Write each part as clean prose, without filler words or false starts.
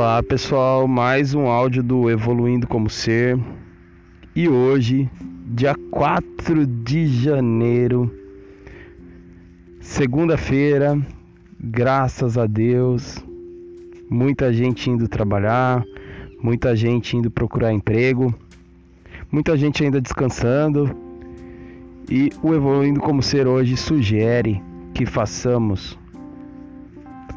Olá pessoal, mais um áudio do Evoluindo como Ser. E hoje, dia 4 de janeiro, segunda-feira, graças a Deus, muita gente indo trabalhar, muita gente indo procurar emprego, muita gente ainda descansando. E o Evoluindo como Ser hoje sugere que façamos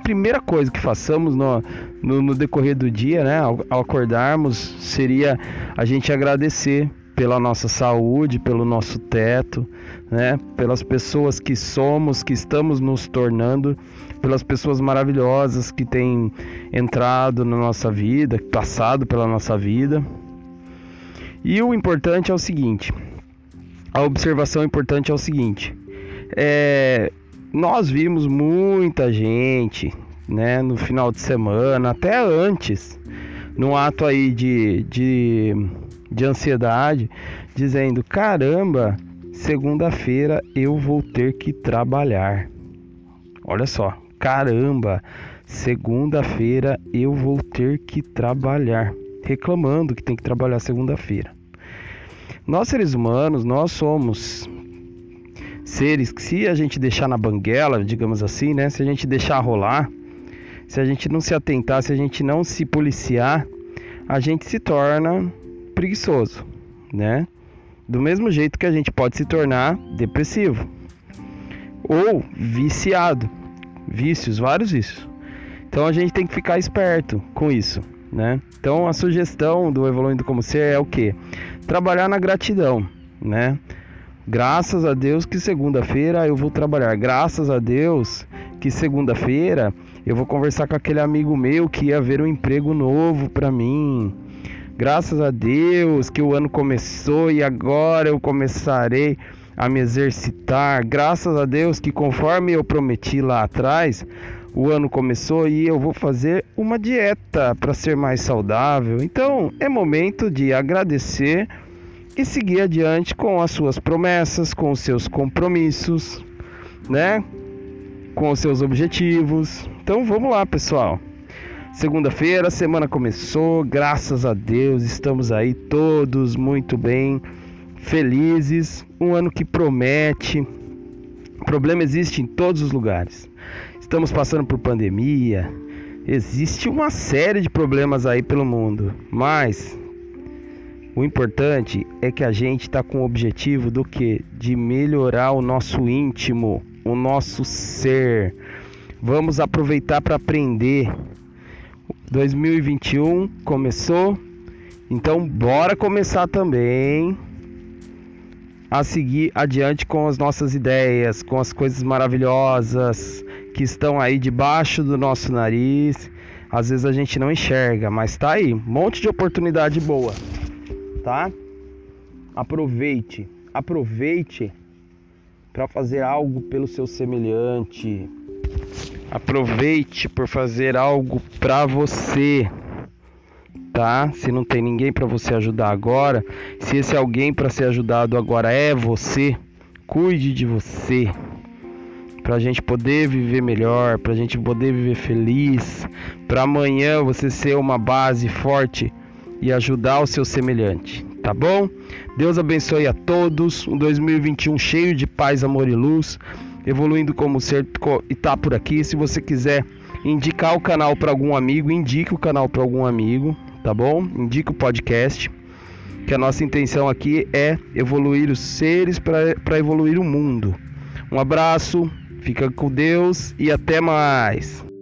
primeira coisa que façamos no decorrer do dia, né, ao acordarmos, seria a gente agradecer pela nossa saúde, pelo nosso teto, né, pelas pessoas que somos, que estamos nos tornando, pelas pessoas maravilhosas que têm entrado na nossa vida, passado pela nossa vida. E o importante é o seguinte, a observação importante é o seguinte, nós vimos muita gente, né, no final de semana, até antes, num ato aí de ansiedade, dizendo, caramba, segunda-feira eu vou ter que trabalhar. Olha só, caramba, segunda-feira eu vou ter que trabalhar. Reclamando que tem que trabalhar segunda-feira. Nós seres humanos, nós somos seres que, se a gente deixar na banguela, digamos assim, né, se a gente deixar rolar, se a gente não se atentar, se a gente não se policiar, a gente se torna preguiçoso, né? Do mesmo jeito que a gente pode se tornar depressivo ou viciado, vários vícios. Então a gente tem que ficar esperto com isso, né? Então a sugestão do Evoluindo como Ser é o quê? Trabalhar na gratidão, né? Graças a Deus que segunda-feira eu vou trabalhar. Graças a Deus que segunda-feira eu vou conversar com aquele amigo meu que ia ver um emprego novo para mim. Graças a Deus que o ano começou e agora eu começarei a me exercitar. Graças a Deus que, conforme eu prometi lá atrás, o ano começou e eu vou fazer uma dieta para ser mais saudável. Então é momento de agradecer e seguir adiante com as suas promessas, com os seus compromissos, né? Com os seus objetivos. Então vamos lá, pessoal. Segunda-feira, a semana começou, graças a Deus, estamos aí todos muito bem, felizes. Um ano que promete. O problema existe em todos os lugares. Estamos passando por pandemia, existe uma série de problemas aí pelo mundo, mas o importante é que a gente está com o objetivo do quê? De melhorar o nosso íntimo, o nosso ser. Vamos aproveitar para aprender. 2021 começou, então bora começar também a seguir adiante com as nossas ideias, com as coisas maravilhosas que estão aí debaixo do nosso nariz. Às vezes a gente não enxerga, mas tá aí, um monte de oportunidade boa. Tá? Aproveite para fazer algo pelo seu semelhante. Aproveite por fazer algo para você, tá? Se não tem ninguém para você ajudar agora, se esse alguém para ser ajudado agora é você, cuide de você. Pra gente poder viver melhor, pra gente poder viver feliz, pra amanhã você ser uma base forte e ajudar o seu semelhante, tá bom? Deus abençoe a todos, um 2021 cheio de paz, amor e luz. Evoluindo como Ser e tá por aqui. Se você quiser indicar o canal para algum amigo, indique o canal para algum amigo, tá bom? Indique o podcast, que a nossa intenção aqui é evoluir os seres para evoluir o mundo. Um abraço, fica com Deus e até mais!